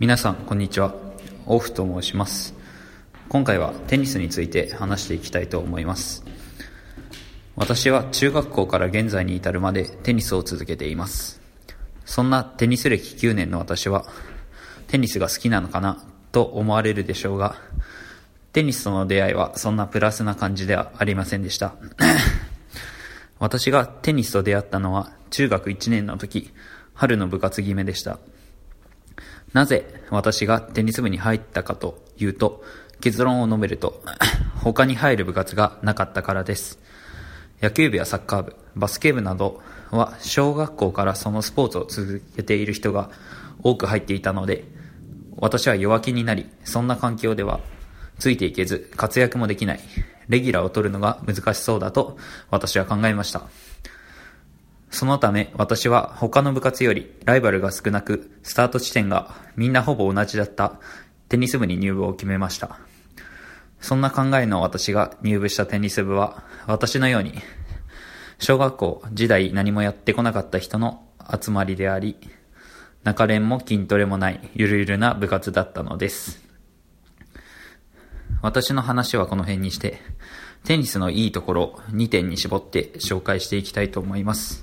皆さんこんにちは、オフと申します。今回はテニスについて話していきたいと思います。私は中学校から現在に至るまでテニスを続けています。そんなテニス歴9年の私はテニスが好きなのかなと思われるでしょうが、テニスとの出会いはそんなプラスな感じではありませんでした私がテニスと出会ったのは中学1年の時、春の部活決めでした。なぜ私がテニス部に入ったかというと、結論を述べると他に入る部活がなかったからです。野球部やサッカー部、バスケ部などは小学校からそのスポーツを続けている人が多く入っていたので、私は弱気になり、そんな環境ではついていけず活躍もできない、レギュラーを取るのが難しそうだと私は考えました。そのため私は他の部活よりライバルが少なく、スタート地点がみんなほぼ同じだったテニス部に入部を決めました。そんな考えの私が入部したテニス部は、私のように小学校時代何もやってこなかった人の集まりであり、中練も筋トレもないゆるゆるな部活だったのです。私の話はこの辺にして、テニスのいいところを2点に絞って紹介していきたいと思います。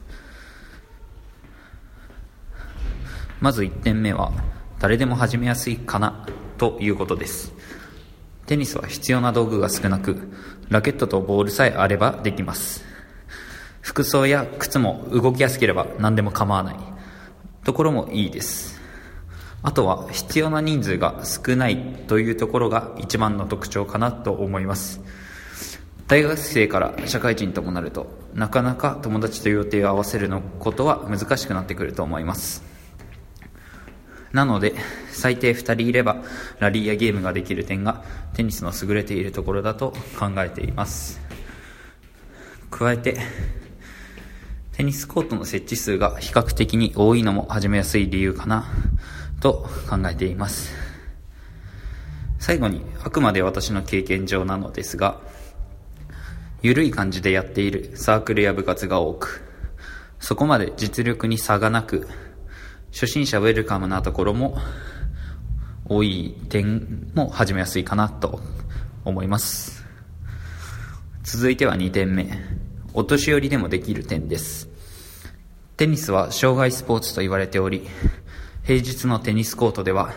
まず1点目は、誰でも始めやすいかなということです。テニスは必要な道具が少なく、ラケットとボールさえあればできます。服装や靴も動きやすければ何でも構わないところもいいです。あとは必要な人数が少ないというところが一番の特徴かなと思います。大学生から社会人ともなると、なかなか友達と予定を合わせることは難しくなってくると思います。なので最低2人いればラリーやゲームができる点がテニスの優れているところだと考えています。加えてテニスコートの設置数が比較的に多いのも始めやすい理由かなと考えています。最後に、あくまで私の経験上なのですが、ゆるい感じでやっているサークルや部活が多く、そこまで実力に差がなく、初心者ウェルカムなところも多い点も始めやすいかなと思います。続いては2点目、お年寄りでもできる点です。テニスは障害スポーツと言われており、平日のテニスコートでは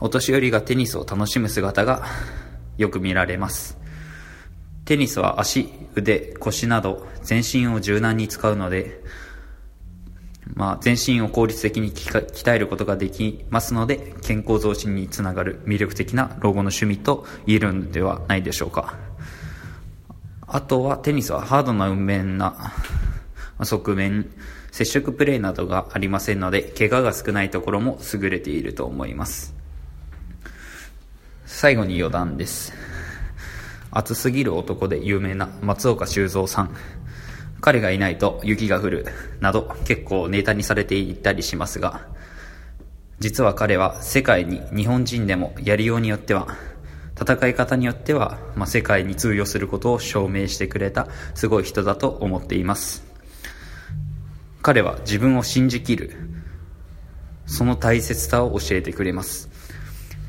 お年寄りがテニスを楽しむ姿がよく見られます。テニスは足、腕、腰など全身を柔軟に使うので、全身を効率的に鍛えることができますので、健康増進につながる魅力的な老後の趣味と言えるのではないでしょうか。あとはテニスはハードな運命な側面、接触プレーなどがありませんので、怪我が少ないところも優れていると思います。最後に余談です。熱すぎる男で有名な松岡修造さん、彼がいないと雪が降るなど結構ネタにされていたりしますが、実は彼は世界に、日本人でもやりようによっては、戦い方によっては、世界に通用することを証明してくれたすごい人だと思っています。彼は自分を信じきる、その大切さを教えてくれます。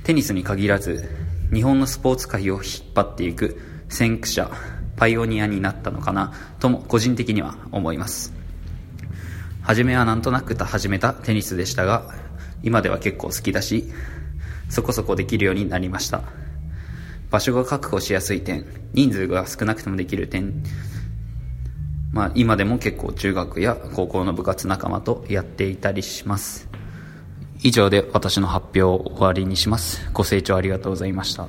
テニスに限らず、日本のスポーツ界を引っ張っていく先駆者、パイオニアになったのかなとも個人的には思います。初めはなんとなく始めたテニスでしたが、今では結構好きだし、そこそこできるようになりました。場所が確保しやすい点、人数が少なくてもできる点、今でも結構中学や高校の部活仲間とやっていたりします。以上で私の発表を終わりにします。ご清聴ありがとうございました。